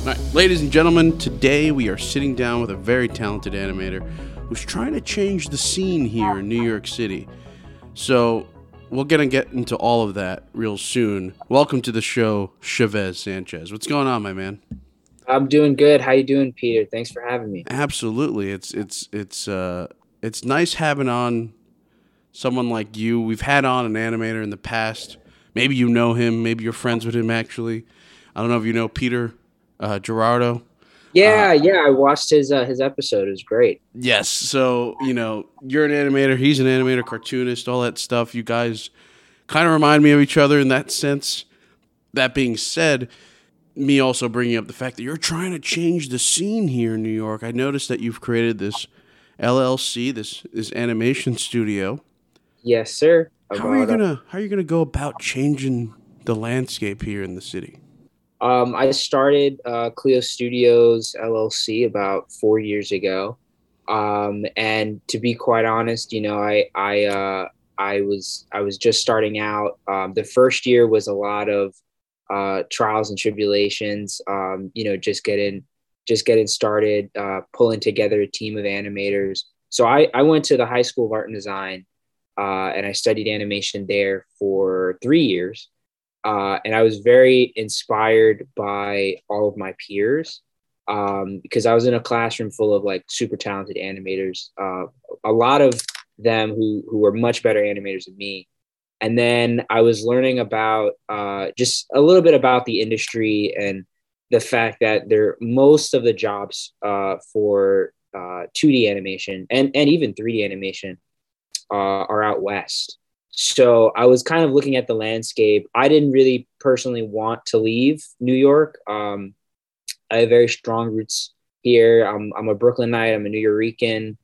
All right, ladies and gentlemen, today we are sitting down with a very talented animator who's trying to change the scene here in New York City. So we're going to get into all of that real soon. Welcome to the show, Chavez Sanchez. What's going on, my man? I'm doing good. How you doing, Peter? Thanks for having me. Absolutely. It's nice having on someone like you. We've had on an animator in the past. Maybe you know him. Maybe you're friends with him, actually. I don't know if you know Peter. Gerardo. Yeah, I watched his episode. It was great. Yes, so, you know, you're an animator. He's an animator, cartoonist, all that stuff. You guys kind of remind me of each other in that sense. That being said, me also bringing up the fact that you're trying to change the scene here in New York. I noticed that you've created this LLC, this animation studio. Yes, sir. How are you gonna go about changing the landscape here in the city? I started Kleos Studios LLC about 4 years ago, and to be quite honest, you know, I was just starting out. The first year was a lot of trials and tribulations. You know, just getting started, pulling together a team of animators. So I went to the High School of Art and Design, and I studied animation there for 3 years. And I was very inspired by all of my peers because I was in a classroom full of like super talented animators, a lot of them who were much better animators than me. And then I was learning about just a little bit about the industry and the fact that most of the jobs for 2D animation and even 3D animation are out west. So I was kind of looking at the landscape. I didn't really personally want to leave New York. I have very strong roots here. I'm a Brooklynite. I'm a New Yorkian.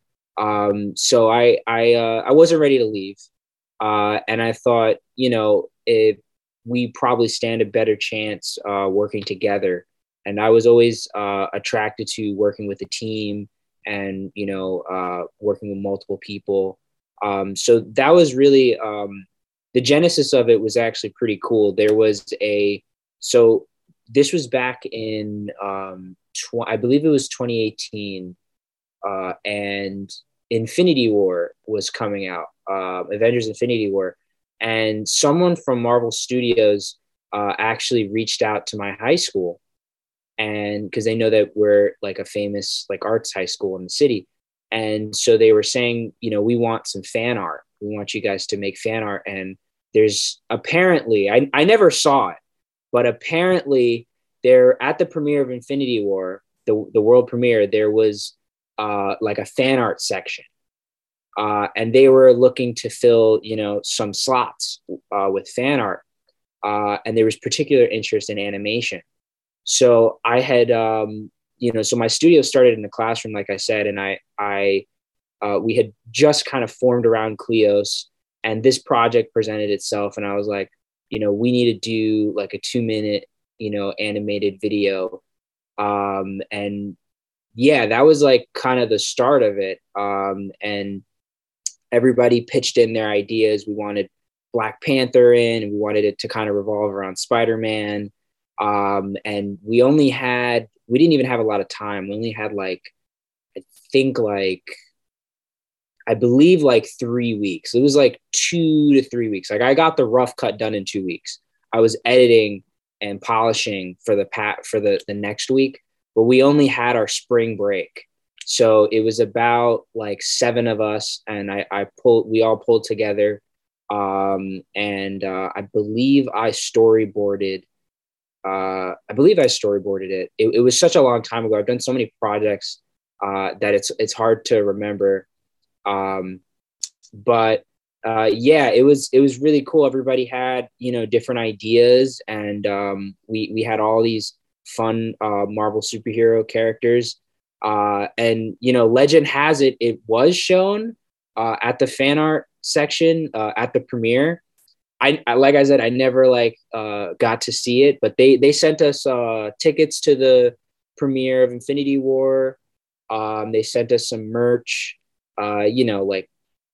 So I wasn't ready to leave. And I thought, you know, we probably stand a better chance working together. And I was always attracted to working with a team and, you know, working with multiple people. So that was really, the genesis of it was actually pretty cool. So this was back in, I believe it was 2018, and Infinity War was coming out, Avengers Infinity War. And someone from Marvel Studios, actually reached out to my high school and 'cause they know that we're like a famous, like arts high school in the city. And so they were saying, you know, we want some fan art. We want you guys to make fan art. And there's apparently, I never saw it, but apparently there at the premiere of Infinity War, the world premiere, there was like a fan art section. And they were looking to fill, you know, some slots with fan art. And there was particular interest in animation. So I had... you know, so my studio started in the classroom, like I said, and we had just kind of formed around Kleos, and this project presented itself, and I was like, you know, we need to do like a 2-minute, you know, animated video, and yeah, that was like kind of the start of it, and everybody pitched in their ideas. We wanted Black Panther in, and we wanted it to kind of revolve around Spider-Man, and we didn't even have a lot of time. We only had I believe 3 weeks. It was like 2 to 3 weeks. Like I got the rough cut done in 2 weeks. I was editing and polishing for the next week, but we only had our spring break. So it was about like 7 of us. And we all pulled together. I believe I storyboarded it. It was such a long time ago. I've done so many projects that it's hard to remember. Yeah, it was really cool. Everybody had, you know, different ideas, and we had all these fun Marvel superhero characters. And you know, legend has it was shown at the fan art section at the premiere. I like I said, I never got to see it, but they sent us tickets to the premiere of Infinity War. They sent us some merch, you know, like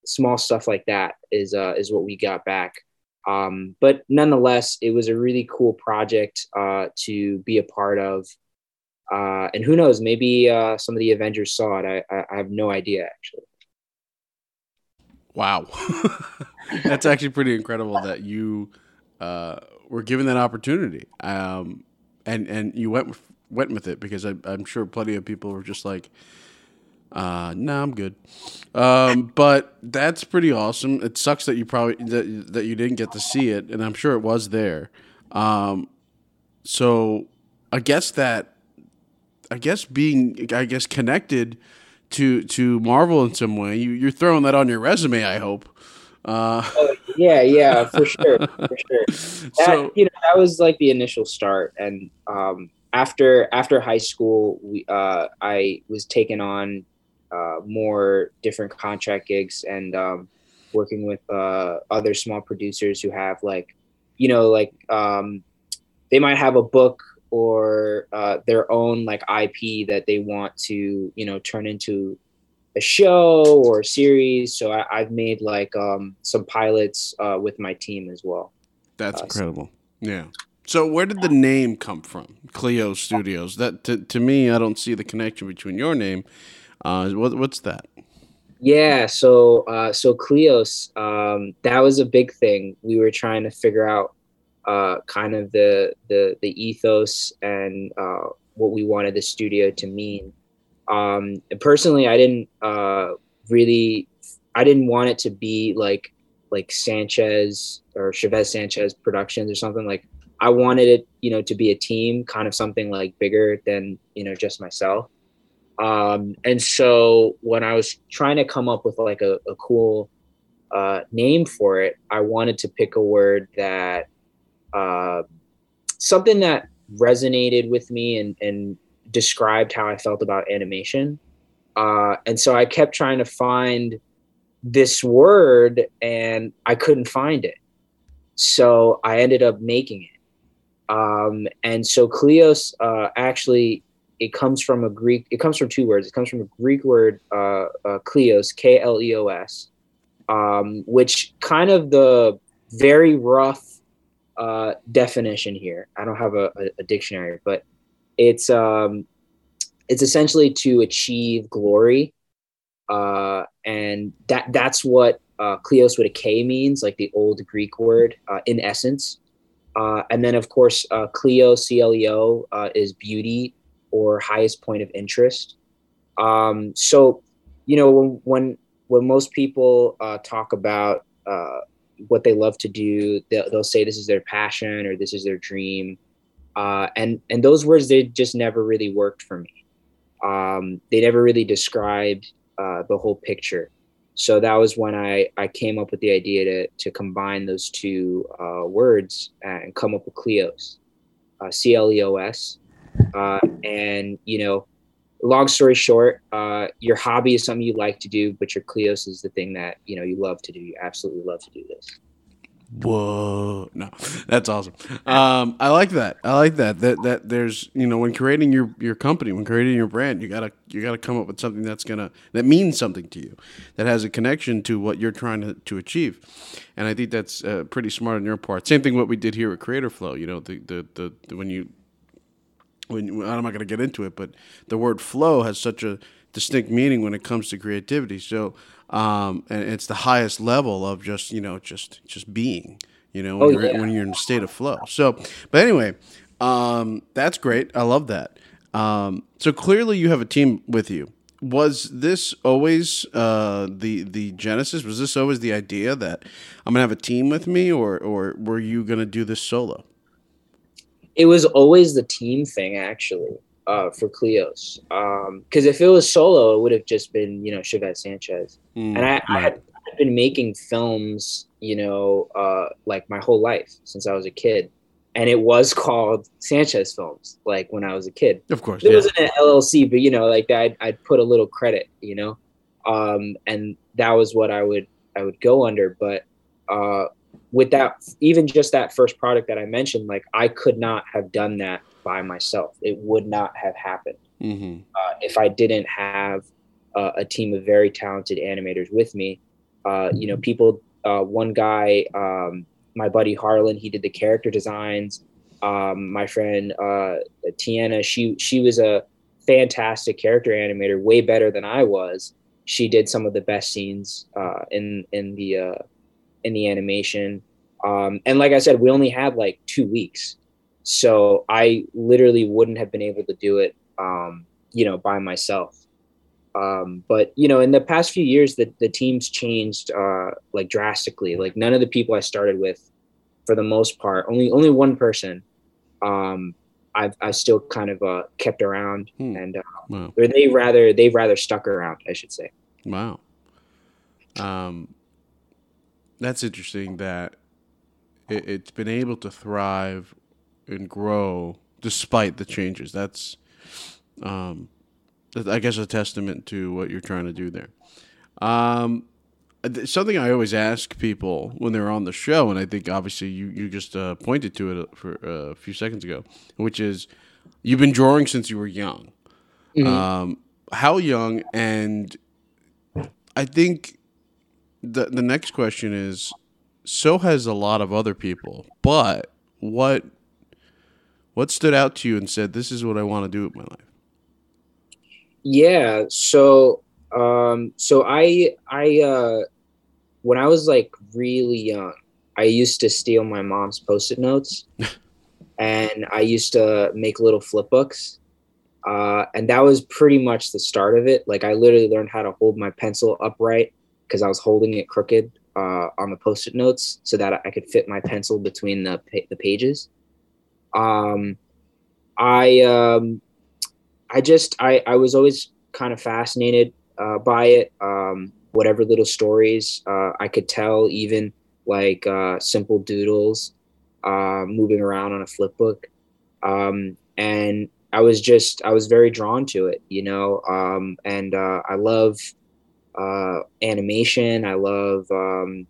small stuff like that is what we got back. But nonetheless, it was a really cool project to be a part of. And who knows, maybe some of the Avengers saw it. I have no idea, actually. Wow. That's actually pretty incredible that you were given that opportunity. And you went with it, because I'm sure plenty of people were just like, no, I'm good. But that's pretty awesome. It sucks that you probably that you didn't get to see it, and I'm sure it was there. So I guess that being connected to Marvel in some way, you're throwing that on your resume, I hope. Yeah, for sure. That was like the initial start, and after high school, I was taken on more different contract gigs, and working with other small producers who have they might have a book or their own like IP that they want to, turn into a show or a series. So I've made some pilots with my team as well. That's incredible. So. Yeah. So where did the name come from? Kleos Studios. That to me, I don't see the connection between your name. What's that? Yeah. So Kleos, that was a big thing. We were trying to figure out kind of the ethos and what we wanted the studio to mean. Personally, I didn't want it to be like Sanchez or Chavez Sanchez Productions or something. Like, I wanted it, to be a team, kind of something like bigger than, just myself. And so when I was trying to come up with like a cool name for it, I wanted to pick a word that something that resonated with me and described how I felt about animation. And so I kept trying to find this word and I couldn't find it. So I ended up making it. And so Kleos, actually, it comes from two words. It comes from a Greek word, Kleos, K-L-E-O-S, which kind of the very rough definition here. I don't have a dictionary, but it's essentially to achieve glory, and that's what Kleos with a K means, like the old Greek word, in essence. And then of course Cleo, C-L-E-O, is beauty or highest point of interest. So when most people talk about what they love to do, they'll say this is their passion or this is their dream, and those words, they just never really worked for me. They never really described the whole picture. So that was when I came up with the idea to combine those two words and come up with Kleos, C-L-E-O-S. And long story short, your hobby is something you like to do, but your Kleos is the thing that, you love to do. You absolutely love to do this. Whoa. No, that's awesome. I like that. That there's, when creating your company, when creating your brand, you gotta come up with something that means something to you, that has a connection to what you're trying to achieve. And I think that's pretty smart on your part. Same thing what we did here at Creator Flow, the I'm not going to get into it, but the word flow has such a distinct meaning when it comes to creativity. So, and it's the highest level of just, just being, when you're in a state of flow. So, but anyway, that's great. I love that. So clearly you have a team with you. Was this always the genesis? Was this always the idea that I'm going to have a team with me, or were you going to do this solo? It was always the team thing, actually, for Kleos. Because if it was solo, it would have just been, Chavez Sanchez. And I had been making films, my whole life since I was a kid. And it was called Sanchez Films, when I was a kid. Of course, It wasn't an LLC, but, I'd put a little credit, and that was what I would go under. But with that, even just that first product that I mentioned, I could not have done that by myself. It would not have happened if I didn't have a team of very talented animators with me. People. One guy, my buddy Harlan, he did the character designs. My friend Tiana, she was a fantastic character animator, way better than I was. She did some of the best scenes in the animation. And like I said, we only had like 2 weeks, so I literally wouldn't have been able to do it, by myself. But in the past few years, the team's changed like drastically. Like none of the people I started with, for the most part, only one person, I still kind of kept around, and wow. Or they've rather stuck around, I should say. Wow, that's interesting that it's been able to thrive and grow despite the changes. That's I guess a testament to what you're trying to do there. Something I always ask people when they're on the show, and I think obviously you just pointed to it for a few seconds ago, which is you've been drawing since you were young. Mm-hmm. How young? And I think the next question is, so has a lot of other people, but what stood out to you and said, this is what I want to do with my life? Yeah. So I when I was like really young, I used to steal my mom's Post-it notes and I used to make little flip books. And that was pretty much the start of it. Like I literally learned how to hold my pencil upright because I was holding it crooked, on the Post-it notes so that I could fit my pencil between the pages. I was always kind of fascinated by it. Whatever little stories I could tell, even like simple doodles, moving around on a flip book. And I was very drawn to it, and I love animation. I love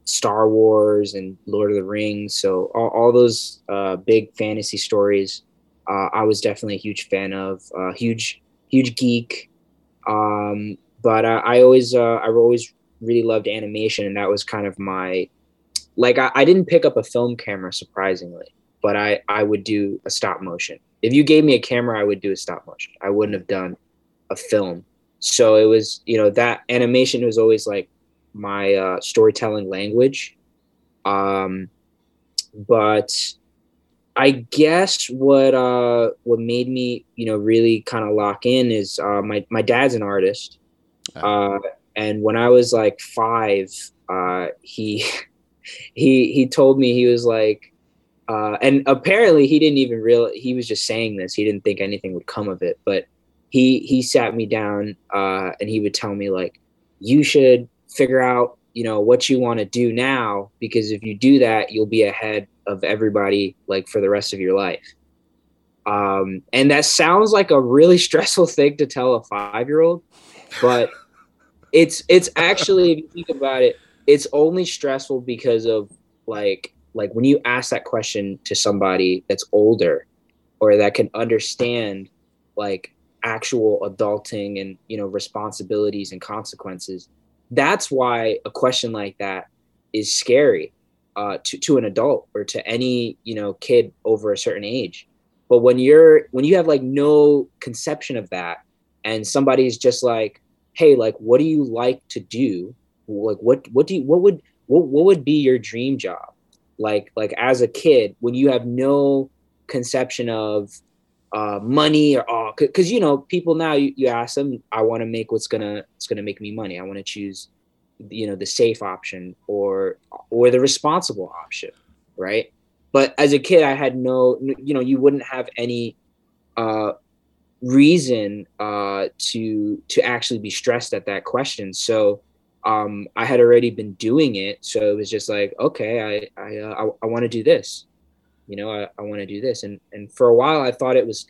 Star Wars and Lord of the Rings. So all those big fantasy stories, I was definitely a huge fan of, huge geek. But I always really loved animation, and that was kind of my, like, I didn't pick up a film camera, surprisingly, but I would do a stop motion. If you gave me a camera, I would do a stop motion. I wouldn't have done a film. So it was, that animation was always like my storytelling language. But I guess what made me, really kind of lock in is my dad's an artist. And when I was like 5, he told me, he was like, and apparently he didn't even realize, he was just saying this, he didn't think anything would come of it, but he sat me down, and he would tell me like, you should figure out, what you want to do now, because if you do that, you'll be ahead of everybody like for the rest of your life. And that sounds like a really stressful thing to tell a 5-year-old, but it's actually, if you think about it, it's only stressful because of like when you ask that question to somebody that's older or that can understand like actual adulting and, responsibilities and consequences. That's why a question like that is scary to an adult or to any, kid over a certain age. But when you have like no conception of that, and somebody's just like, hey, like, what do you like to do? Like, what would be your dream job? Like as a kid, when you have no conception of money or all, because people now, you ask them, I want to make what's gonna make me money. I want to choose, the safe option or the responsible option, right? But as a kid, I had no, you wouldn't have any reason to actually be stressed at that question. So I had already been doing it, so it was just like, okay, I want to do this. I want to do this. And for a while I thought it was,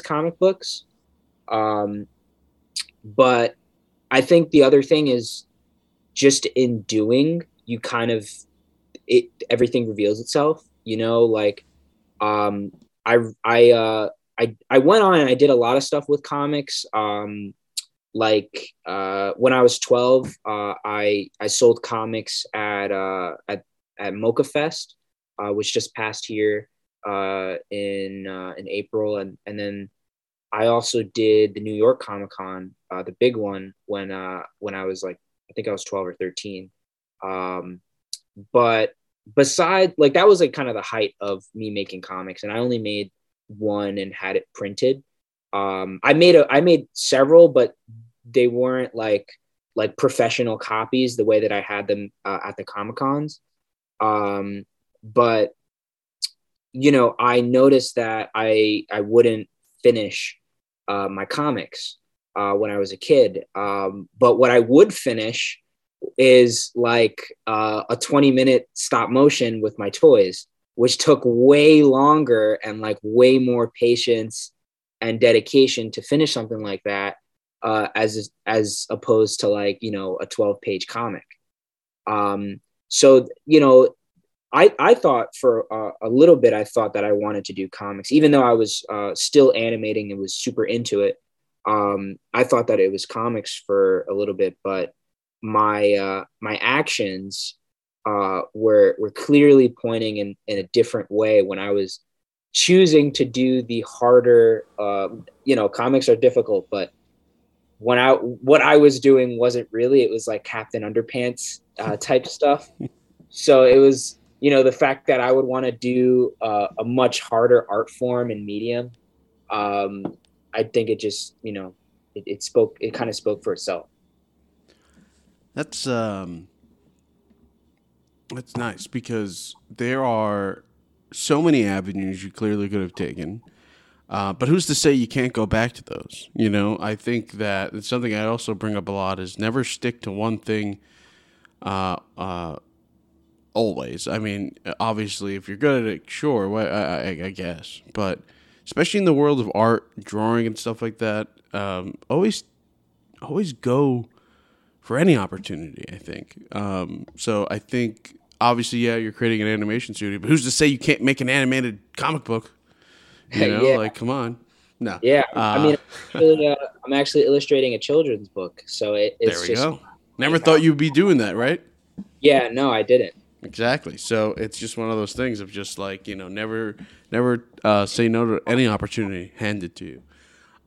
comic books. But I think the other thing is just in doing, you kind of, everything reveals itself, like, I went on and I did a lot of stuff with comics. When I was 12, I sold comics at MoCCA Fest, which just passed here in April, and then I also did the New York Comic Con, the big one, when I was like, I think I was 12 or 13. But besides, like, that was like kind of the height of me making comics, and I only made one and had it printed. I made several, but they weren't like professional copies the way that I had them at the Comic Cons. But you know, I noticed that I wouldn't finish my comics when I was a kid. But what I would finish is like a 20-minute stop motion with my toys, which took way longer and like way more patience and dedication to finish something like that, as opposed to like, you know, a 12-page comic. So, you know, I thought for a little bit, I thought that I wanted to do comics, even though I was still animating and was super into it. I thought that it was comics for a little bit, but my actions were clearly pointing in a different way when I was choosing to do the harder, you know, comics are difficult, but when what I was doing wasn't really, it was like Captain Underpants type stuff. So it was, you know, the fact that I would want to do a much harder art form and medium. I think it just, you know, it kind of spoke for itself. That's nice, because there are so many avenues you clearly could have taken, but who's to say you can't go back to those? You know, I think that it's something I also bring up a lot is never stick to one thing always. I mean, obviously, if you're good at it, sure, I guess. But especially in the world of art, drawing and stuff like that, always go for any opportunity, I think. So I think, obviously, yeah, you're creating an animation studio, but who's to say you can't make an animated comic book? You know, yeah. Like, come on. No. Yeah, I mean, I'm actually illustrating a children's book, so it's there we just go. Never thought you'd be doing that, right? Yeah, no, I didn't. Exactly. So it's just one of those things of just like, you know, never say no to any opportunity handed to you.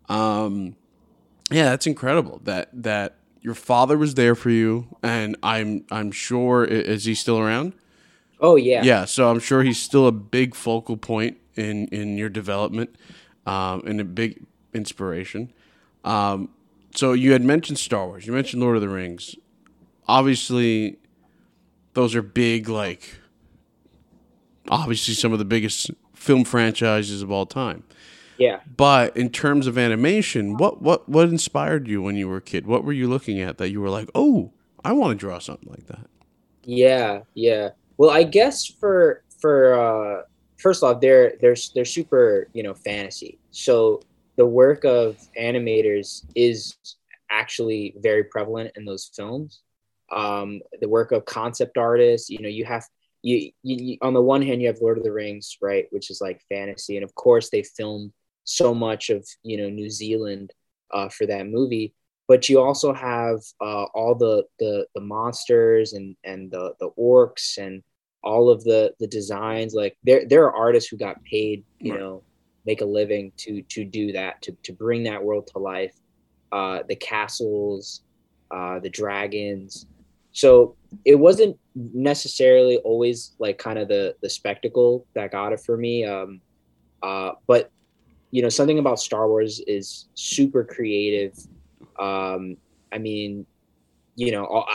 Yeah, that's incredible. That. Your father was there for you, and I'm sure, is he still around? Oh, yeah. Yeah, so I'm sure he's still a big focal point in your development, and a big inspiration. So you had mentioned Star Wars. You mentioned Lord of the Rings. Obviously, those are big, like, obviously some of the biggest film franchises of all time. Yeah. But in terms of animation, what inspired you when you were a kid? What were you looking at that you were like, oh, I want to draw something like that? Yeah. Well, I guess for first off, they're super, you know, fantasy. So the work of animators is actually very prevalent in those films. The work of concept artists, you know, you on the one hand, you have Lord of the Rings, right, which is like fantasy, and of course they filmed so much of, you know, New Zealand for that movie, but you also have all the monsters and the orcs and all of the designs. Like there are artists who got paid, you know, make a living to do that, to bring that world to life, the castles, the dragons. So it wasn't necessarily always like kind of the spectacle that got it for me. But, you know, something about Star Wars is super creative. I mean, you know,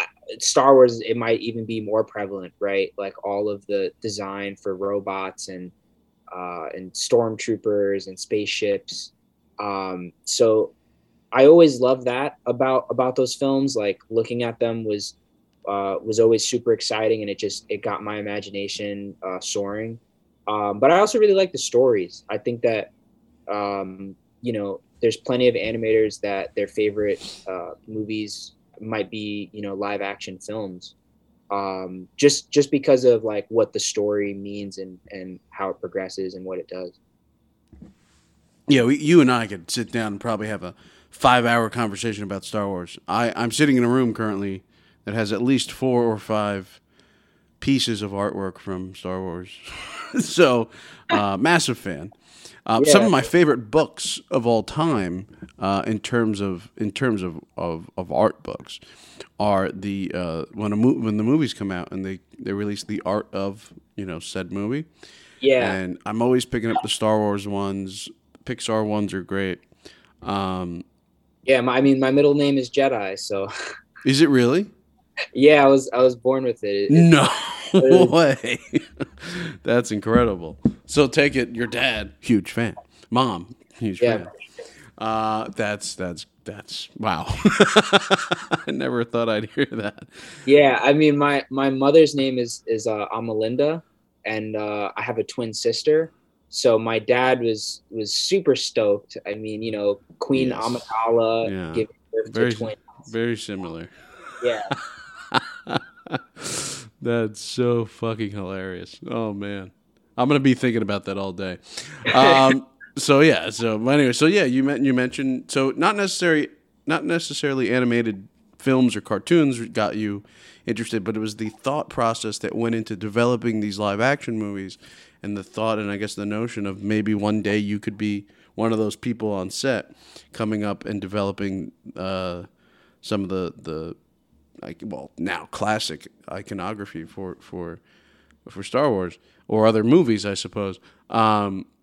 Star Wars, it might even be more prevalent, right? Like all of the design for robots and stormtroopers and spaceships. So I always loved that about those films. Like looking at them was always super exciting, and it got my imagination soaring. But I also really like the stories. I think that, you know, there's plenty of animators that their favorite movies might be, you know, live action films, just because of like what the story means and how it progresses and what it does. Yeah, you and I could sit down and probably have a 5-hour conversation about Star Wars. I'm sitting in a room currently that has at least 4 or 5 pieces of artwork from Star Wars. So, massive fan. Yeah. Some of my favorite books of all time, in terms of art books, are the when the movies come out and they release the art of said movie. Yeah. And I'm always picking up the Star Wars ones. Pixar ones are great. Yeah, my middle name is Jedi, so. Is it really? Yeah, I was born with it. No way. That's incredible. So take it, your dad, huge fan. Mom, huge fan. That's wow. I never thought I'd hear that. Yeah, I mean my mother's name is Amalinda, and I have a twin sister. So my dad was super stoked. I mean, Queen yes. Amidala giving birth to twins. Very similar. Yeah. That's so fucking hilarious. Oh man, I'm gonna be thinking about that all day. You mentioned not necessarily animated films or cartoons got you interested, but it was the thought process that went into developing these live action movies, and the thought and I guess the notion of maybe one day you could be one of those people on set coming up and developing some of the now classic iconography for Star Wars or other movies, I suppose.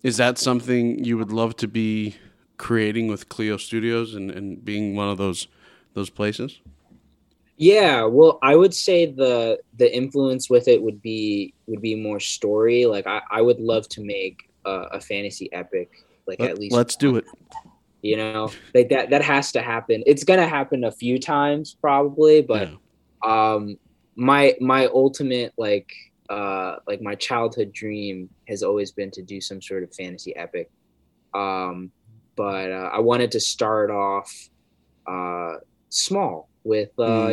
Is that something you would love to be creating with Kleos Studios and being one of those places? Yeah, well, I would say the influence with it would be more story. Like I would love to make a fantasy epic. Like at least let's do it. Like that has to happen. It's gonna happen a few times probably, but my ultimate like my childhood dream has always been to do some sort of fantasy epic. But I wanted to start off small with down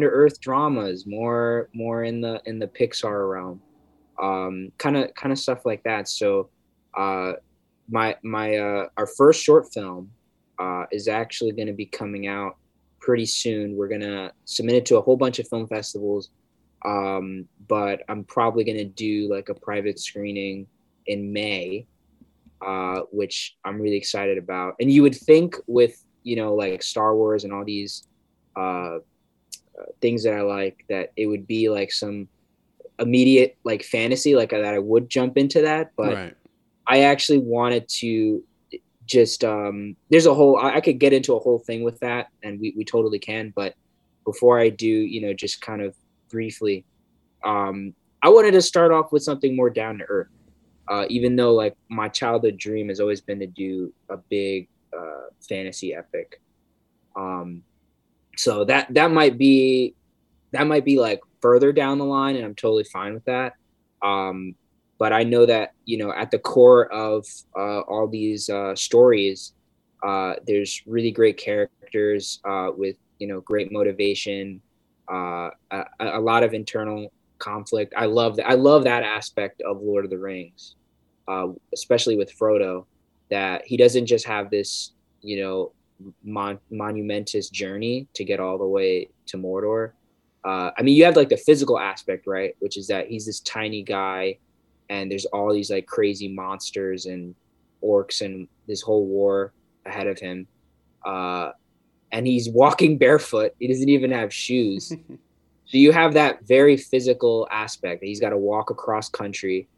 to earth dramas, more in the Pixar realm, kind of stuff like that. So our first short film is actually going to be coming out pretty soon. We're going to submit it to a whole bunch of film festivals, but I'm probably going to do like a private screening in May, which I'm really excited about. And you would think with like Star Wars and all these things that I like, that it would be like some immediate like fantasy, like that I would jump into that, but. Right. I actually wanted to just there's a whole I could get into a whole thing with that, and we totally can. But before I do, just kind of briefly, I wanted to start off with something more down to earth, even though like my childhood dream has always been to do a big fantasy epic. So that might be like further down the line, and I'm totally fine with that. But I know that, at the core of all these stories, there's really great characters with, great motivation, a lot of internal conflict. I love that aspect of Lord of the Rings, especially with Frodo, that he doesn't just have this, monumentous journey to get all the way to Mordor. You have like the physical aspect, right? Which is that he's this tiny guy, and there's all these like crazy monsters and orcs and this whole war ahead of him. And he's walking barefoot. He doesn't even have shoes. So you have that very physical aspect that he's got to walk across country.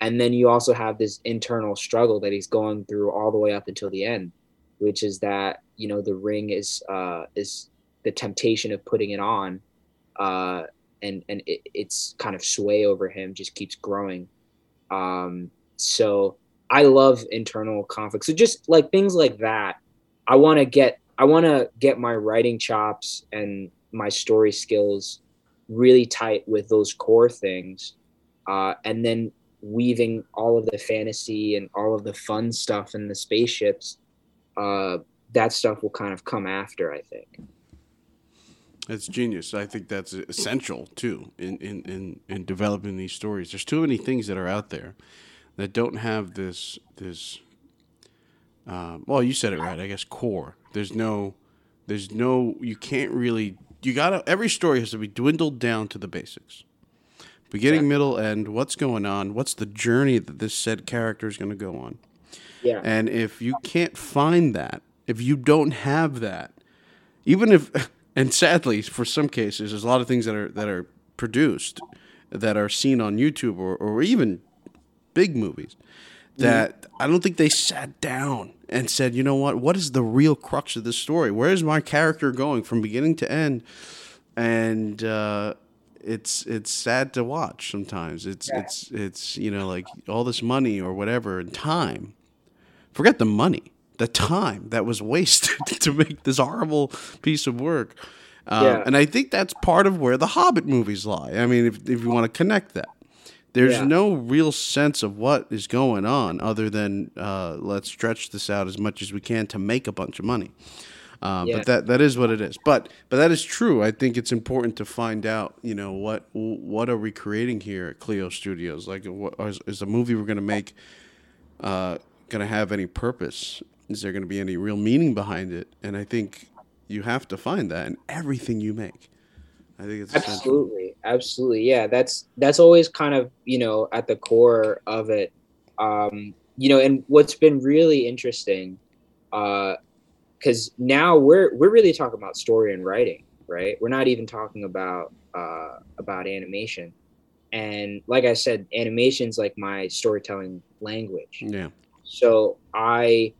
And then you also have this internal struggle that he's going through all the way up until the end, which is that, the ring is the temptation of putting it on. And it's kind of sway over him just keeps growing. So I love internal conflict. So just like things like that, I want to get my writing chops and my story skills really tight with those core things. And then weaving all of the fantasy and all of the fun stuff and the spaceships, that stuff will kind of come after, I think. That's genius. I think that's essential too in developing these stories. There's too many things that are out there that don't have this. Well, you said it right. I guess core. You can't really. Every story has to be dwindled down to the basics. Beginning, middle, end, what's going on? What's the journey that this said character is going to go on? Yeah. And if you can't find that, if you don't have that, even if, and sadly, for some cases, there's a lot of things that are produced, that are seen on YouTube or even big movies, that I don't think they sat down and said, you know what is the real crux of this story? Where is my character going from beginning to end? And it's sad to watch sometimes. It's you know, like all this money or whatever and time. Forget the money, the time that was wasted to make this horrible piece of work. And I think that's part of where the Hobbit movies lie. I mean, if you want to connect that. There's no real sense of what is going on other than let's stretch this out as much as we can to make a bunch of money. But that is what it is. But that is true. I think it's important to find out, you know, what are we creating here at Kleos Studios? Like, is the movie we're going to make going to have any purpose? Is there going to be any real meaning behind it? And I think you have to find that in everything you make. I think it's absolutely. Yeah, that's always kind of, you know, at the core of it. You know, and what's been really interesting, because now we're really talking about story and writing, right? We're not even talking about animation. And like I said, animation's like my storytelling language. Yeah. So I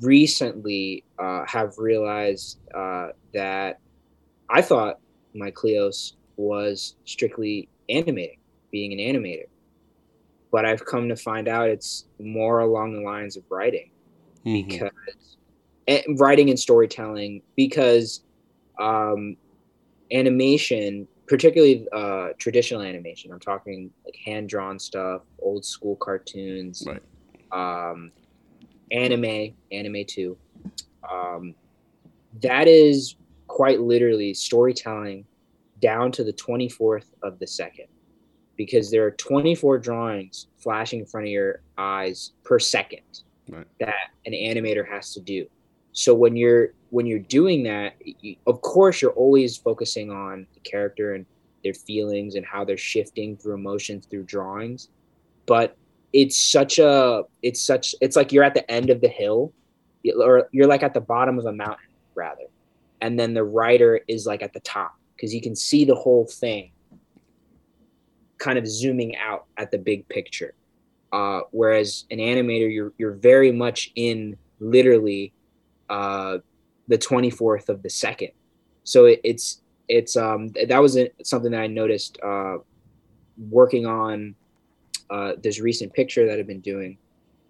recently have realized that I thought my Kleos was strictly animating, being an animator. But I've come to find out it's more along the lines of writing, because writing and storytelling, because animation, particularly traditional animation, I'm talking like hand-drawn stuff, old school cartoons, right. Anime too. That is quite literally storytelling down to the 24th of the second, because there are 24 drawings flashing in front of your eyes per second, right, that an animator has to do. So when you're doing that, of course you're always focusing on the character and their feelings and how they're shifting through emotions through drawings, but it's like you're at the end of the hill, or you're like at the bottom of a mountain rather. And then the writer is like at the top, because you can see the whole thing kind of zooming out at the big picture. Whereas an animator, you're very much in literally the 24th of the second. So it's that was something that I noticed working on this recent picture that I've been doing,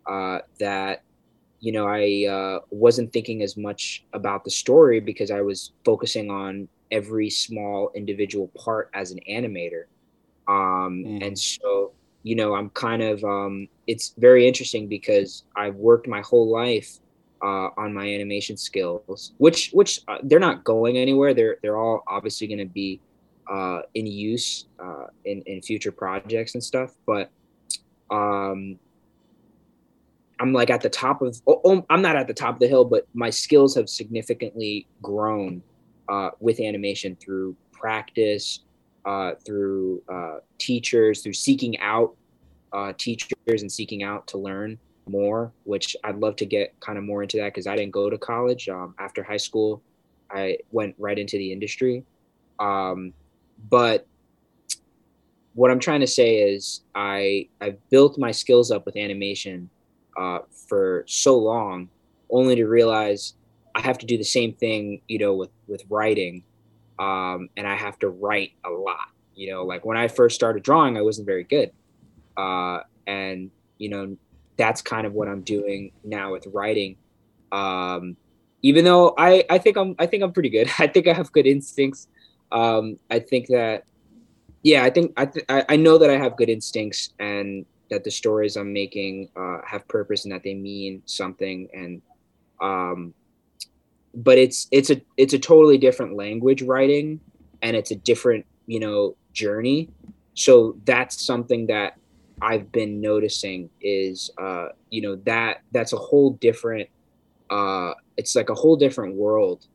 that, you know, I wasn't thinking as much about the story because I was focusing on every small individual part as an animator. And so, you know, I'm kind of, it's very interesting because I've worked my whole life on my animation skills, which they're not going anywhere. They're all obviously going to be in use in future projects and stuff. But I'm like at the top of, I'm not at the top of the hill, but my skills have significantly grown with animation through practice, through teachers, through seeking out teachers and seeking out to learn more, which I'd love to get kind of more into that, because I didn't go to college. After high school, I went right into the industry. But what I'm trying to say is I've built my skills up with animation for so long, only to realize I have to do the same thing, you know, with writing, and I have to write a lot. You know, like when I first started drawing, I wasn't very good, and you know, that's kind of what I'm doing now with writing. Even though I think I'm pretty good. I think I have good instincts. I think that, yeah, I know that I have good instincts, and that the stories I'm making have purpose and that they mean something. And but it's a totally different language, writing, and it's a different, you know, journey. So that's something that I've been noticing is, you know, that's a whole different, it's like a whole different world.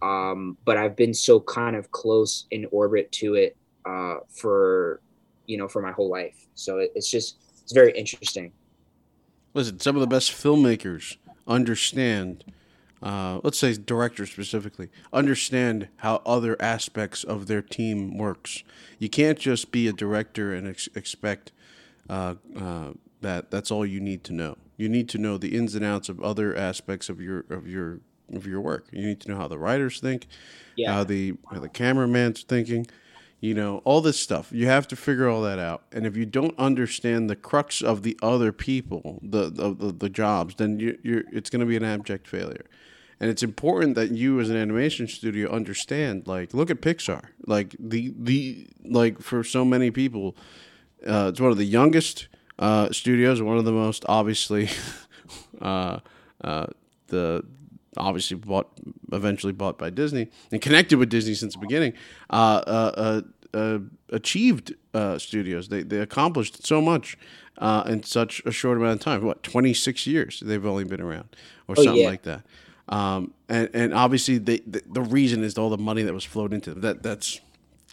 But I've been so kind of close in orbit to it for my whole life. So it's very interesting. Listen, some of the best filmmakers understand, let's say directors specifically, understand how other aspects of their team works. You can't just be a director and expect that's all you need to know. You need to know the ins and outs of other aspects of your work. You need to know how the writers think, how the cameraman's thinking, all this stuff. You have to figure all that out. And if you don't understand the crux of the other people, the jobs, then it's going to be an abject failure. And it's important that you as an animation studio understand, look at Pixar. For so many people, it's one of the youngest studios, one of the most obviously eventually bought by Disney and connected with Disney since the beginning, achieved studios. They accomplished so much in such a short amount of time. What, 26 years they've only been around or like that. And obviously the reason is all the money that was flowed into them.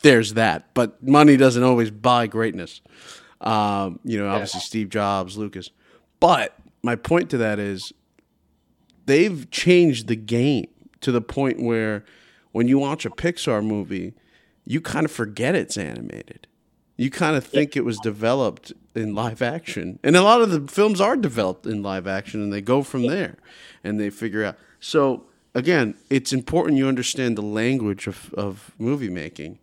But money doesn't always buy greatness. Obviously Steve Jobs, Lucas. But my point to that is they've changed the game to the point where when you watch a Pixar movie, you kind of forget it's animated. You kind of think it was developed in live action. And a lot of the films are developed in live action, and they go from there and they figure out. So, again, it's important you understand the language of movie making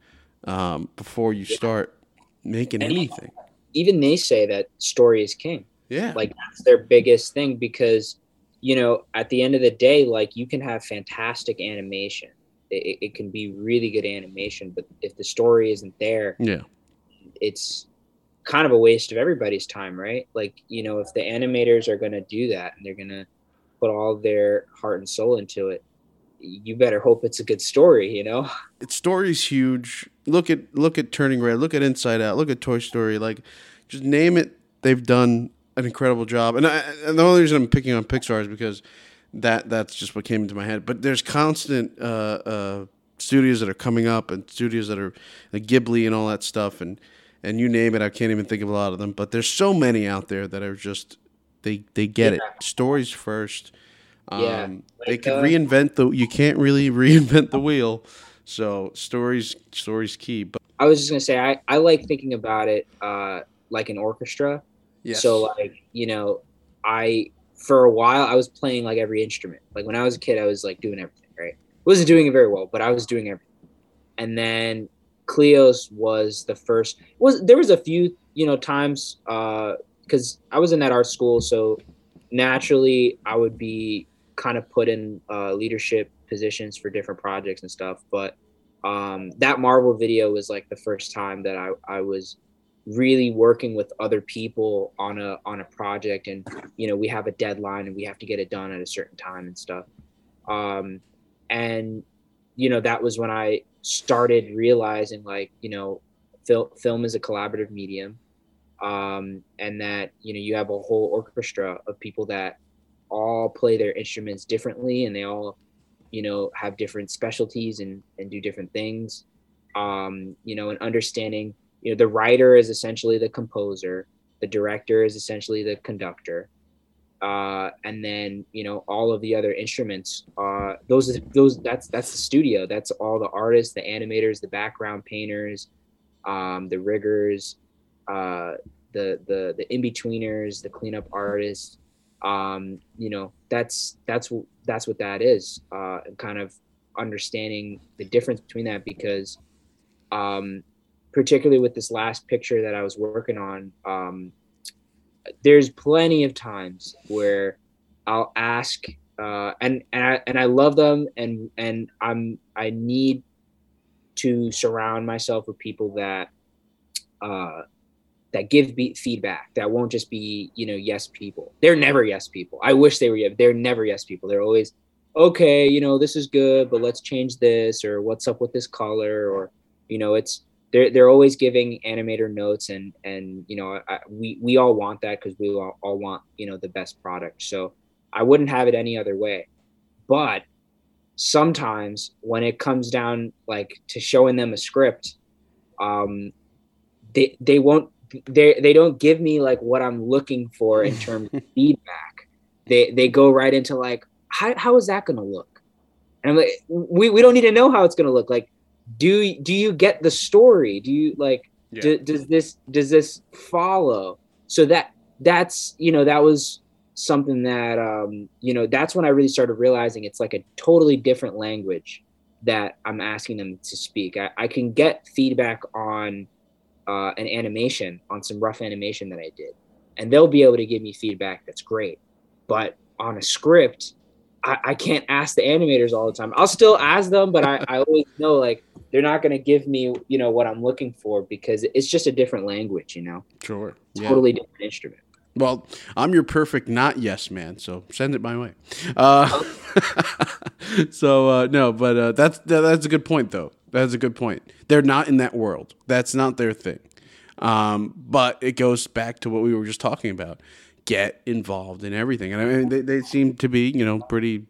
before you start making anything. Even they say that story is king. Yeah. That's their biggest thing because, at the end of the day, you can have fantastic animation. It can be really good animation, but if the story isn't there, it's kind of a waste of everybody's time, right? If the animators are going to do that and they're going to put all their heart and soul into it, you better hope it's a good story, Its story's huge. Look at Turning Red. Look at Inside Out. Look at Toy Story. Just name it. They've done an incredible job. And the only reason I'm picking on Pixar is because that's just what came into my head. But there's constant studios that are coming up and studios that are like Ghibli and all that stuff. And you name it. I can't even think of a lot of them. But there's so many out there that are just they get it. Stories first. They can reinvent you can't really reinvent the wheel. So stories key. But I was just going to say, I like thinking about it, like an orchestra. Yes. So for a while I was playing every instrument. When I was a kid, I was doing everything, right? Wasn't doing it very well, but I was doing everything. And then Kleos was the first, there was a few, times, cause I was in that art school. So naturally I would be kind of put in leadership positions for different projects and stuff, but that Marvel video was the first time that I was really working with other people on a project, and we have a deadline and we have to get it done at a certain time and stuff, and that was when I started realizing film is a collaborative medium, and that you have a whole orchestra of people that all play their instruments differently, and they all have different specialties and do different things, and understanding the writer is essentially the composer, the director is essentially the conductor, and then all of the other instruments, that's the studio, that's all the artists, the animators, the background painters, the riggers, the in-betweeners, the cleanup artists, that's what that is, and kind of understanding the difference between that, because particularly with this last picture that I was working on, there's plenty of times where I'll ask, and I love them, and I need to surround myself with people that that give feedback, that won't just be, yes people. They're never yes people. I wish they were, they're never yes people. They're always, okay, this is good, but let's change this, or what's up with this color, or, they're always giving animator notes, and we all want that, because we all want, the best product. So I wouldn't have it any other way. But sometimes when it comes down, to showing them a script, they don't give me like what I'm looking for in terms of feedback. They go right into like, how is that gonna look? And I'm like, we don't need to know how it's gonna look. Like, do you get the story? Do you like, yeah. does this follow? So that's, you know, that was something that, you know, that's when I really started realizing it's like a totally different language that I'm asking them to speak. I can get feedback on an animation, on some rough animation that I did, and they'll be able to give me feedback that's great. But on a script, I can't ask the animators all the time. I'll still ask them, but I always know like they're not going to give me, you know, what I'm looking for, because it's just a different language, you know? Sure. Yeah. Totally different instrument. Well, I'm your perfect not yes man, so send it my way. So that's a good point though. That's a good point. They're not in that world. That's not their thing. But it goes back to what we were just talking about. Get involved in everything. And I mean, they seem to be, you know, pretty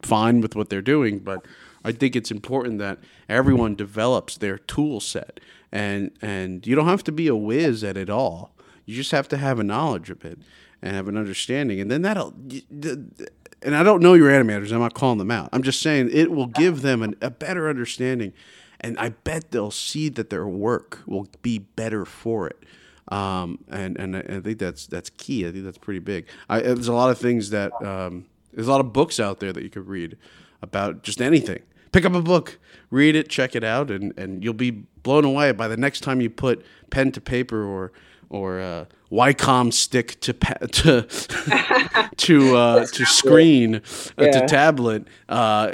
fine with what they're doing, but I think it's important that everyone develops their tool set, and you don't have to be a whiz at it all. You just have to have a knowledge of it and have an understanding. And then that'll, and I don't know your animators. I'm not calling them out. I'm just saying it will give them a better understanding. And I bet they'll see that their work will be better for it. And I think that's key. I think that's pretty big. There's a lot of things that, there's a lot of books out there that you could read about just anything. Pick up a book, read it, check it out, and you'll be blown away by the next time you put pen to paper or Wacom stick to screen, yeah, to tablet,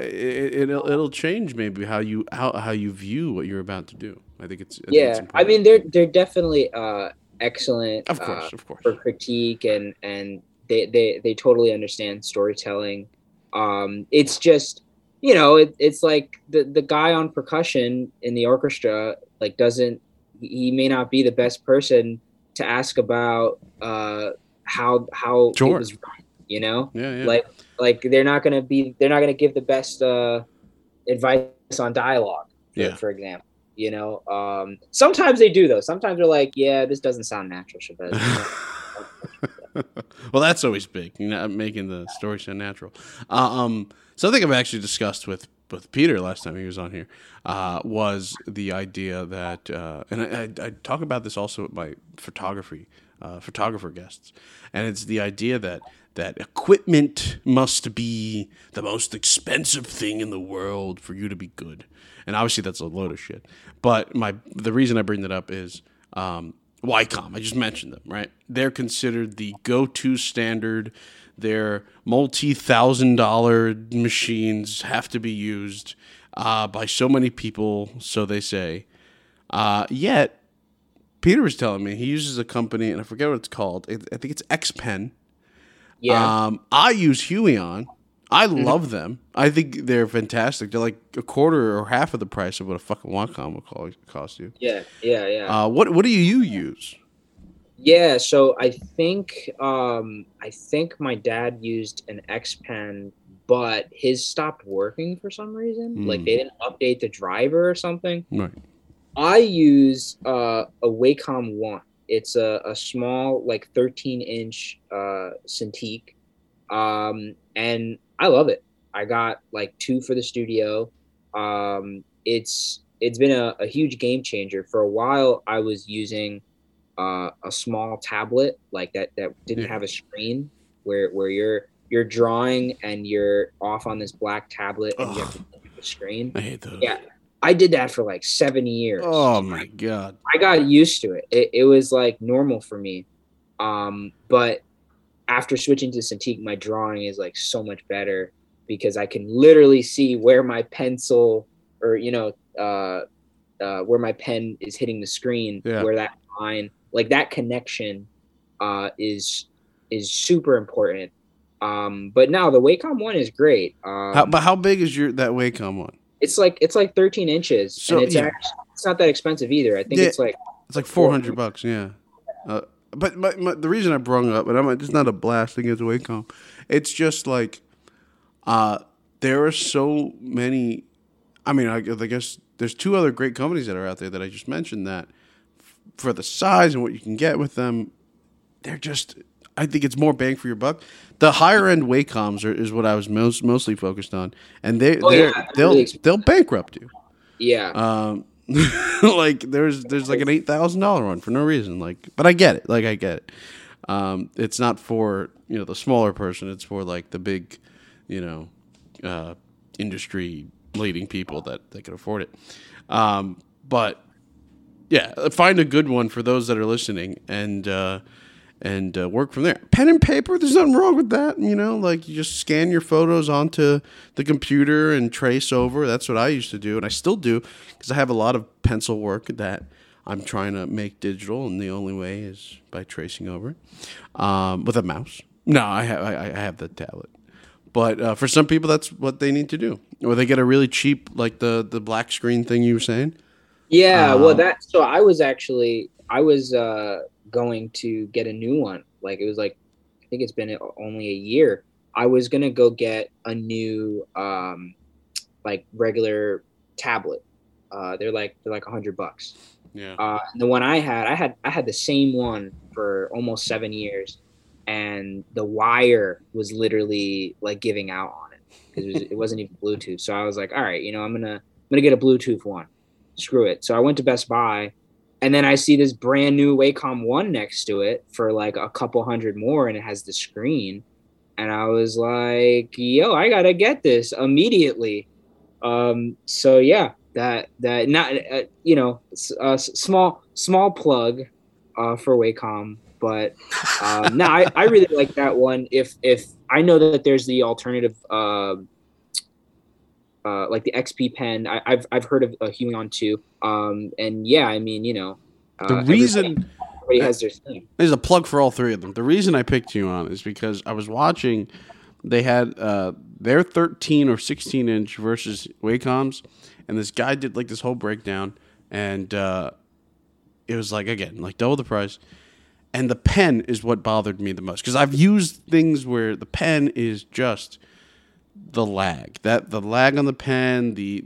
it'll change maybe how you view what you're about to do. I think it's, yeah. I mean, they're definitely excellent, of course, for critique, and they totally understand storytelling. It's just, you know, it's like the guy on percussion in the orchestra, like he may not be the best person to ask about how sure it was run, you know? Yeah. Like they're not gonna give the best advice on dialogue, for example, you know. Sometimes they do though. Sometimes they're like, yeah, this doesn't sound natural, Chavez. Well, that's always big, you know, making the story sound natural. Something I've actually discussed with Peter last time he was on here, was the idea that, and I talk about this also with my photographer guests, and it's the idea that equipment must be the most expensive thing in the world for you to be good. And obviously that's a load of shit. But the reason I bring that up is Wacom. I just mentioned them, right? They're considered the go-to standard. Their multi-$1,000 machines have to be used by so many people, so they say. Yet, Peter was telling me he uses a company, and I forget what it's called. I think it's XP-Pen. Yeah. I use Huion. I love them. I think they're fantastic. They're like a quarter or half of the price of what a fucking Wacom would cost you. Yeah. What do you use? Yeah, so I think my dad used an XP-Pen, but his stopped working for some reason. Like they didn't update the driver or something. Right. I use a Wacom One. It's a small like 13-inch Cintiq, and I love it. I got like two for the studio. It's been a huge game changer. For a while, I was using a small tablet like that didn't have a screen, where you're drawing and you're off on this black tablet and you have to look at the screen. I hate those. Yeah, I did that for like 7 years. Oh my god! I got used to it. It was like normal for me, but after switching to Cintiq, my drawing is like so much better because I can literally see where my pencil or where my pen is hitting the screen, where that line. Like that connection is super important. But now the Wacom One is great. How big is that Wacom One? It's like 13 inches. So, and it's not that expensive either. I think it's like $400. Yeah. But the reason I brought it up, and it's not a blast against Wacom. It's just like there are so many. I mean, I guess There's two other great companies that are out there that I just mentioned that for the size and what you can get with them, they're just, I think it's more bang for your buck. The higher end Wacoms is what I was mostly focused on, and they'll bankrupt you. Yeah. Like there's like an $8,000 one for no reason. Like, but I get it. Like I get it. It's not for, you know, the smaller person. It's for like the big, you know, industry leading people that can afford it. But yeah, find a good one for those that are listening and work from there. Pen and paper, there's nothing wrong with that. You know, like you just scan your photos onto the computer and trace over. That's what I used to do, and I still do, because I have a lot of pencil work that I'm trying to make digital, and the only way is by tracing over it with a mouse. No, I have the tablet. But for some people, that's what they need to do. Or they get a really cheap, like the black screen thing you were saying. Yeah, well, that. So I was going to get a new one. Like it was like, I think it's been only a year. I was gonna go get a new like regular tablet. They're like $100. Yeah. The one I had the same one for almost 7 years, and the wire was literally like giving out on it because it wasn't even Bluetooth. So I was like, all right, you know, I'm gonna get a Bluetooth one. Screw it. So I went to Best Buy, and then I see this brand new Wacom one next to it for like a couple hundred more, and it has the screen. And I was like, yo, I gotta get this immediately. So yeah, that not you know, small plug for Wacom, but no, I really like that one. If I know that there's the alternative, like the XP-Pen, I've heard of Huion too. And yeah, I mean, you know, the reason everybody has their thing. There's a plug for all three of them. The reason I picked Huion is because I was watching. They had their 13 or 16 inch versus Wacom's, and this guy did like this whole breakdown, and it was like, again, like double the price. And the pen is what bothered me the most, because I've used things where the pen is just the lag. That the lag on the pen, the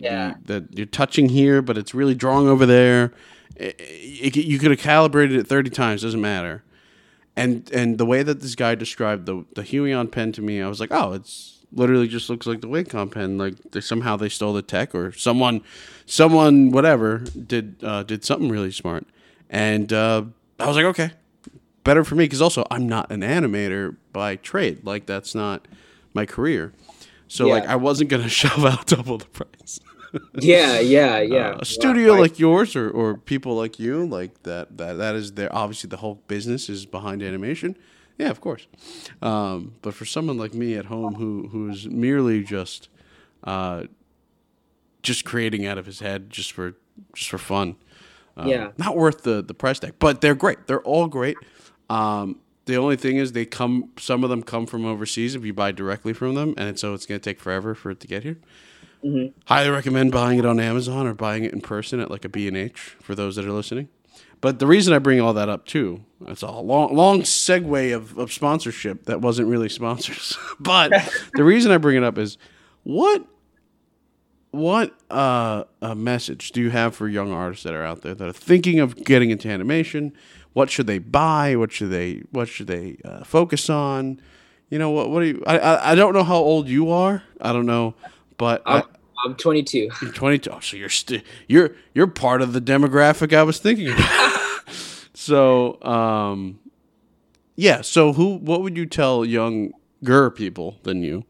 you're touching here, but it's really drawing over there. You could have calibrated it 30 times, doesn't matter. And the way that this guy described the Huion pen to me, I was like, oh, it's literally just looks like the Wacom pen. Like somehow they stole the tech, or someone whatever did something really smart. And I was like, okay. Better for me, because also I'm not an animator by trade. Like that's not my career, so yeah. Like I wasn't gonna shove out double the price. yeah. A studio like yours or people like you, like that is their, obviously the whole business is behind animation. Yeah, of course. But for someone like me at home who's merely just creating out of his head just for fun, not worth the price tag. But they're great. They're all great. The only thing is some of them come from overseas if you buy directly from them, and so it's going to take forever for it to get here. Mm-hmm. Highly recommend buying it on Amazon or buying it in person at like a B&H for those that are listening. But the reason I bring all that up too, it's a long segue of sponsorship that wasn't really sponsors. But the reason I bring it up is what a message do you have for young artists that are out there that are thinking of getting into animation? What should they buy? What should they focus on? You know, what do you? I don't know how old you are. I don't know, but I'm 22. You're 22. Oh, so you're part of the demographic I was thinking about. So, yeah. So what would you tell younger people than you?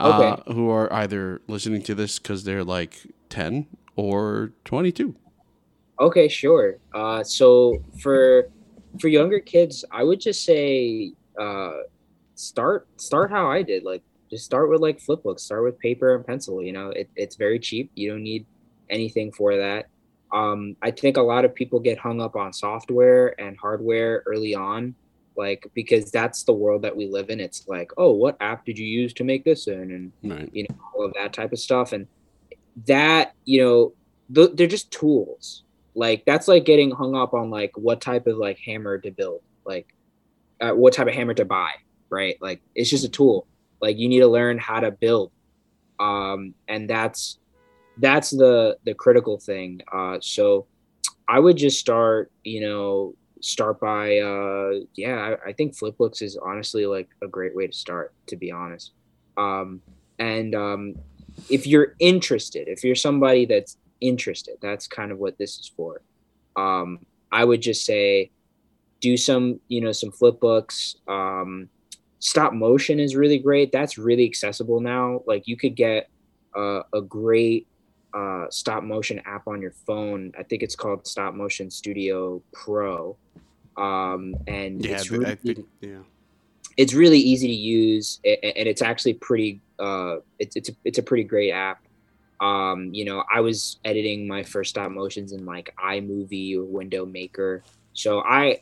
Okay. Who are either listening to this because they're like 10 or 22. Okay, sure. So for younger kids, I would just say start how I did. Like just start with like flip books, start with paper and pencil. You know, it's very cheap. You don't need anything for that. I think a lot of people get hung up on software and hardware early on. Like, because that's the world that we live in. It's like, oh, what app did you use to make this in? And, right. You know, all of that type of stuff. And that, you know, they're just tools. Like, that's like getting hung up on, like, what type of, like, hammer to build. Like, what type of hammer to buy, right? Like, it's just a tool. Like, you need to learn how to build. And that's that's the critical thing. So I would just start by, I think Fliplooks is honestly like a great way to start, to be honest. And if you're interested, if you're somebody that's interested, that's kind of what this is for. I would just say do some Flipbooks. Stop motion is really great. That's really accessible now. Like you could get a great stop motion app on your phone. I think it's called Stop Motion Studio Pro. It's really easy to use, and it's actually pretty. It's a pretty great app. I was editing my first stop motions in like iMovie or Window Maker. So I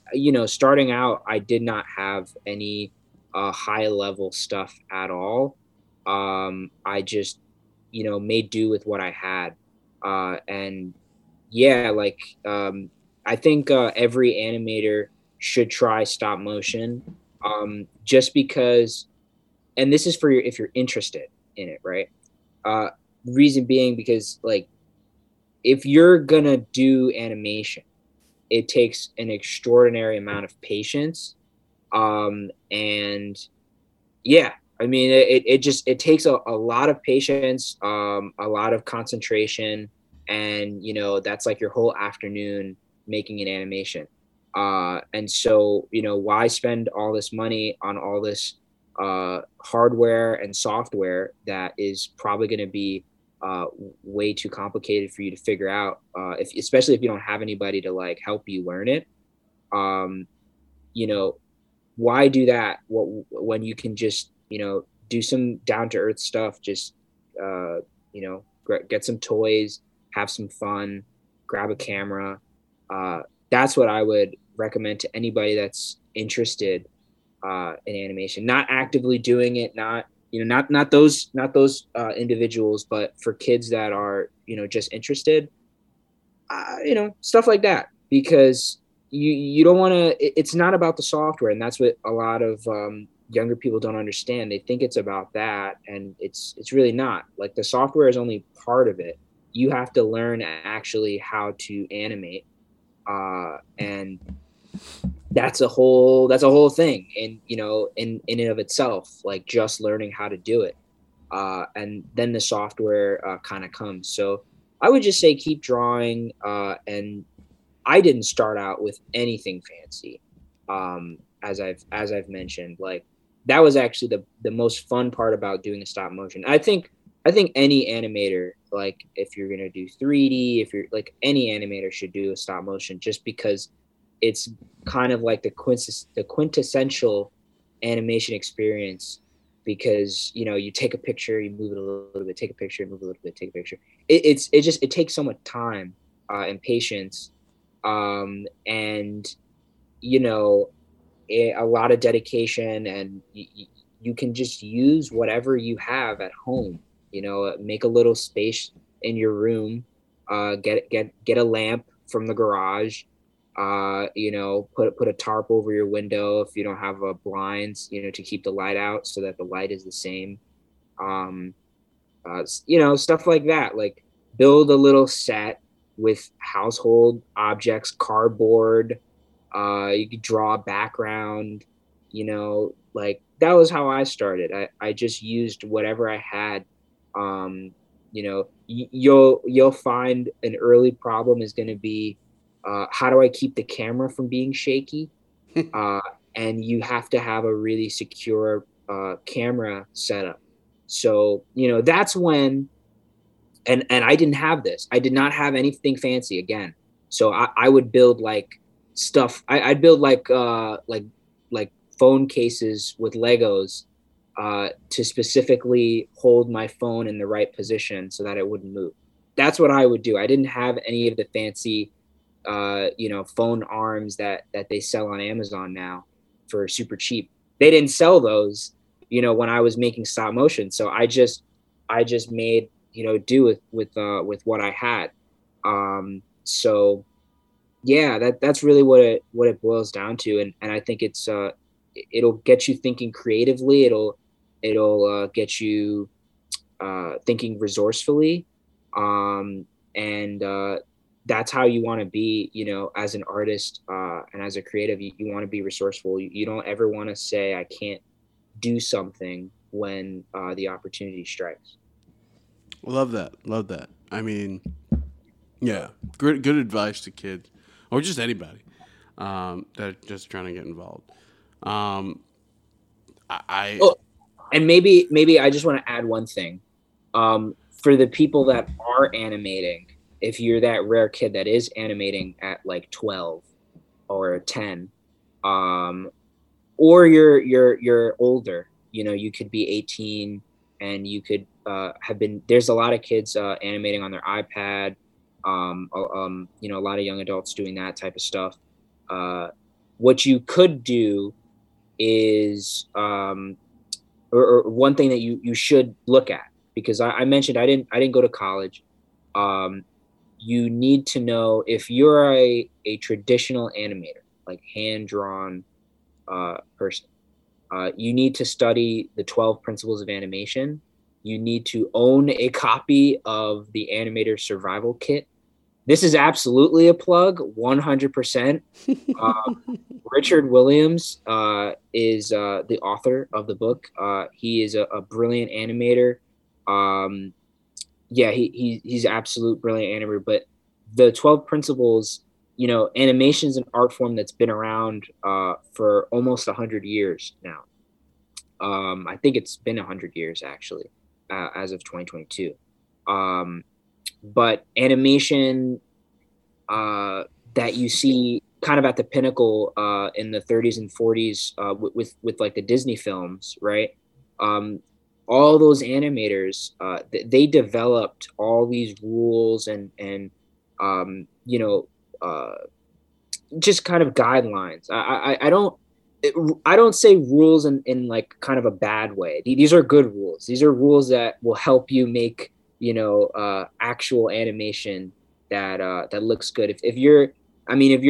starting out, I did not have any high level stuff at all. I just, made do with what I had. I think every animator should try stop motion, just because, and this is for if you're interested in it, right? Reason being because like if you're gonna do animation, it takes an extraordinary amount of patience, it takes a lot of patience, a lot of concentration, and that's like your whole afternoon making an animation. And so why spend all this money on all this hardware and software that is probably going to be way too complicated for you to figure out, especially if you don't have anybody to like help you learn it. Why do that when you can just do some down to earth stuff? Just get some toys, have some fun, grab a camera. That's what I would recommend to anybody that's interested in animation. Not actively doing it, not those individuals, but for kids that are just interested, stuff like that, because you don't want to. It's not about the software, and that's what a lot of younger people don't understand. They think it's about that, and it's really not. Like the software is only part of it. You have to learn actually how to animate, and that's a whole thing, and in and of itself, like just learning how to do it, and then the software kind of comes. So I would just say keep drawing, and I didn't start out with anything fancy, as I've mentioned. Like that was actually the most fun part about doing a stop motion. I think any animator, like if you're gonna do 3D, if you're like any animator should do a stop motion, just because it's kind of like the quintessential animation experience, because you take a picture, you move it a little bit, take a picture, move a little bit, take a picture. It takes so much time and patience, and a lot of dedication, and you can just use whatever you have at home. Make a little space in your room, get a lamp from the garage, put a tarp over your window if you don't have blinds, to keep the light out so that the light is the same, stuff like that. Like build a little set with household objects, cardboard, you could draw a background, like that was how I started. I just used whatever I had. You'll find an early problem is going to be, how do I keep the camera from being shaky? And you have to have a really secure camera setup. So, that's when, and I didn't have this. I did not have anything fancy again. So I would build like stuff. I'd build like phone cases with Legos to specifically hold my phone in the right position so that it wouldn't move. That's what I would do. I didn't have any of the fancy phone arms that they sell on Amazon now for super cheap. They didn't sell those, when I was making stop motion. So I just made, do with what I had. So yeah, that's really what it boils down to. And I think it's, it'll get you thinking creatively. It'll get you thinking resourcefully. And that's how you want to be, you know, as an artist and as a creative. You want to be resourceful. You don't ever want to say, I can't do something when the opportunity strikes. Love that. I mean, yeah, good advice to kids or just anybody that are just trying to get involved. And maybe I just want to add one thing. For the people that are animating, if you're that rare kid that is animating at like 12 or 10, or you're older, you know, you could be 18 and you could there's a lot of kids animating on their iPad, you know, a lot of young adults doing that type of stuff. What you could do is, or one thing that you should look at, because I mentioned I didn't go to college. You need to know if you're a traditional animator, like hand-drawn person, you need to study the 12 principles of animation. You need to own a copy of the Animator Survival Kit. This is absolutely a plug, 100%. Richard Williams is the author of the book. He is a brilliant animator. Yeah, he's absolute brilliant animator. But the 12 principles, you know, animation is an art form that's been around for almost 100 years now. I think it's been 100 years, actually, as of 2022. But animation that you see kind of at the pinnacle in the 30s and 40s with like the Disney films, right? All those animators, they developed all these rules and you know, just kind of guidelines. I don't say rules in like kind of a bad way. These are good rules. These are rules that will help you make, you know, actual animation that looks good. If you're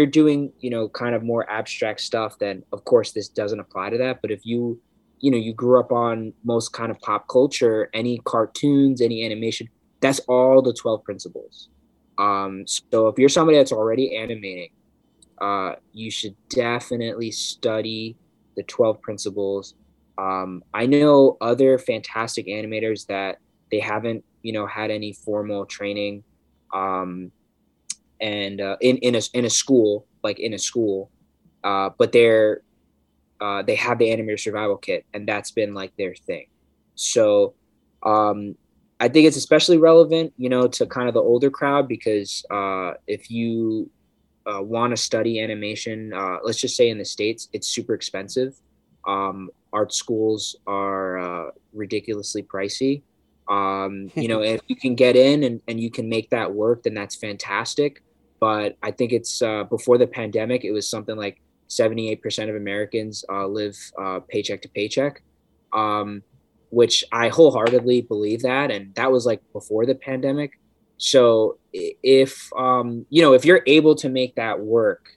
doing, you know, kind of more abstract stuff, then of course this doesn't apply to that. But if you grew up on most kind of pop culture, any cartoons, any animation, that's all the 12 principles. So if you're somebody that's already animating, you should definitely study the 12 principles. I know other fantastic animators that they haven't, you know, had any formal training, and in a school, but they have the Animator Survival Kit, and that's been like their thing. So, I think it's especially relevant, you know, to kind of the older crowd, because if you want to study animation, let's just say in the States, it's super expensive. Art schools are ridiculously pricey. You know, if you can get in and you can make that work, then that's fantastic. But I think it's before the pandemic, it was something like 78% of Americans live paycheck to paycheck, which I wholeheartedly believe that. And that was like before the pandemic. So if, you know, if you're able to make that work,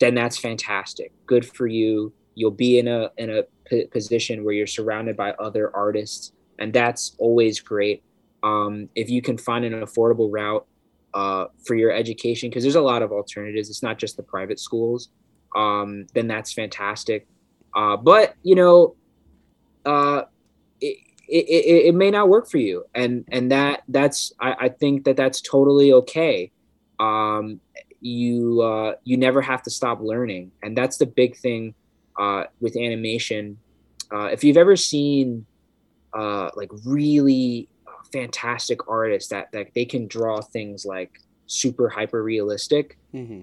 then that's fantastic. Good for you. You'll be in a position where you're surrounded by other artists, and that's always great. If you can find an affordable route for your education, because there's a lot of alternatives. It's not just the private schools. Then that's fantastic. But, you know, it may not work for you. And that's I think that's totally okay. You never have to stop learning. And that's the big thing with animation. If you've ever seen like really fantastic artists that they can draw things like super hyper realistic, mm-hmm.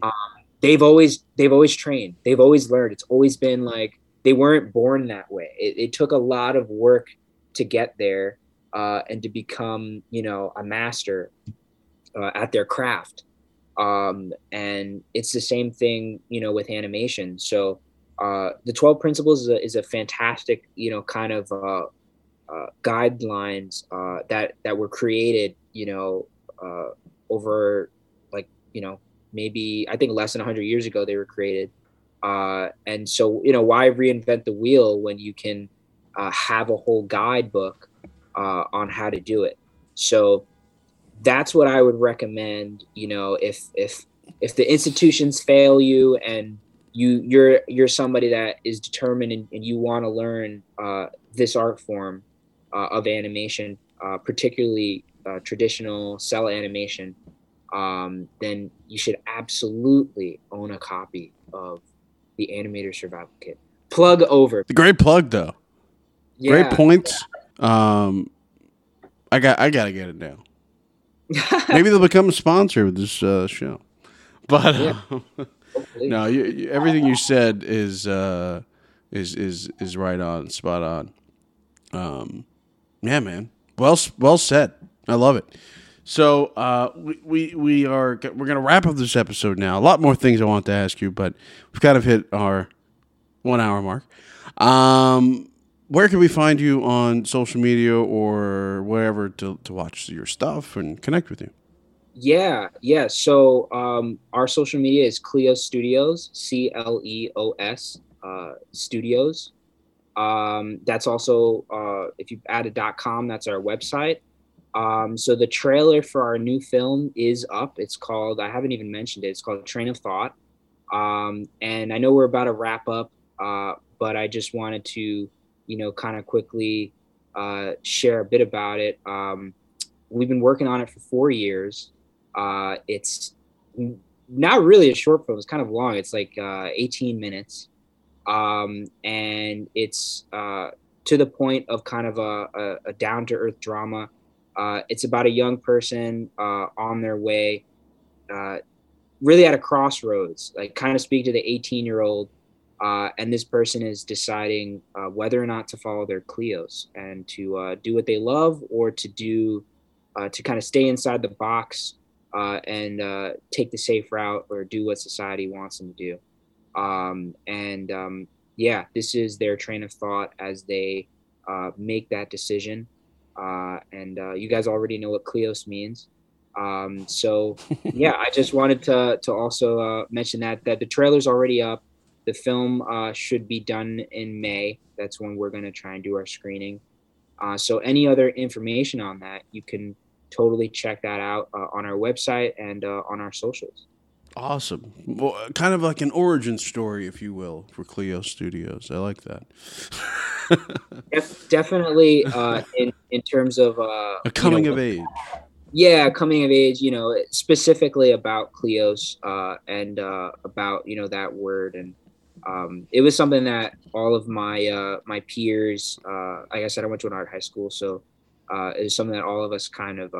They've always trained, they've always learned. It's always been like they weren't born that way. It took a lot of work to get there and to become, you know, a master at their craft. And it's the same thing, you know, with animation. So the 12 principles is a fantastic, you know, kind of guidelines that were created, you know, over like, you know, maybe I think less than 100 years ago they were created. And so, you know, why reinvent the wheel when you can have a whole guidebook on how to do it? So that's what I would recommend. You know, if the institutions fail you and you're somebody that is determined and you want to learn this art form of animation, particularly traditional cel animation, then you should absolutely own a copy of the Animator Survival Kit. Plug over. Great plug, though. Yeah, great points. Yeah. I gotta get it down. Maybe they'll become a sponsor with this show. But yeah. No, everything you said is right on, spot on. Yeah, man. Well said. I love it. So we're gonna wrap up this episode now. A lot more things I want to ask you, but we've kind of hit our 1 hour mark. Where can we find you on social media or wherever to watch your stuff and connect with you? Yeah. So our social media is Kleos Studios, CLEOS Studios. That's also, if you add a .com, that's our website. So the trailer for our new film is up. It's called, I haven't even mentioned it, it's called Train of Thought. And I know we're about to wrap up, but I just wanted to, kind of quickly share a bit about it. We've been working on it for 4 years. It's not really a short film. It's kind of long. It's like 18 minutes. And it's to the point of kind of a down-to-earth drama. It's about a young person on their way, really at a crossroads, like kind of speak to the 18-year-old. And this person is deciding whether or not to follow their Kleos and to do what they love or to do to kind of stay inside the box and take the safe route or do what society wants them to do. Yeah, this is their train of thought as they make that decision. You guys already know what Kleos means. I just wanted to also mention that the trailer's already up. The film should be done in May. That's when we're going to try and do our screening. So any other information on that, you can totally check that out on our website and on our socials. Awesome. Well, kind of like an origin story, if you will, for Kleos Studios. I like that. Definitely in terms of... a coming of age. Yeah, coming of age, specifically about Kleos and about, that word. And it was something that all of my my peers, like I said, I went to an art high school. So it was something that all of us kind of...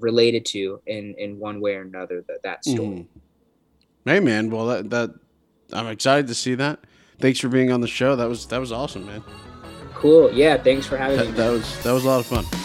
related to in one way or another that story. Hey man, well that I'm excited to see that. Thanks for being on the show. That was awesome, man. Cool. Yeah, thanks for having me. That was a lot of fun.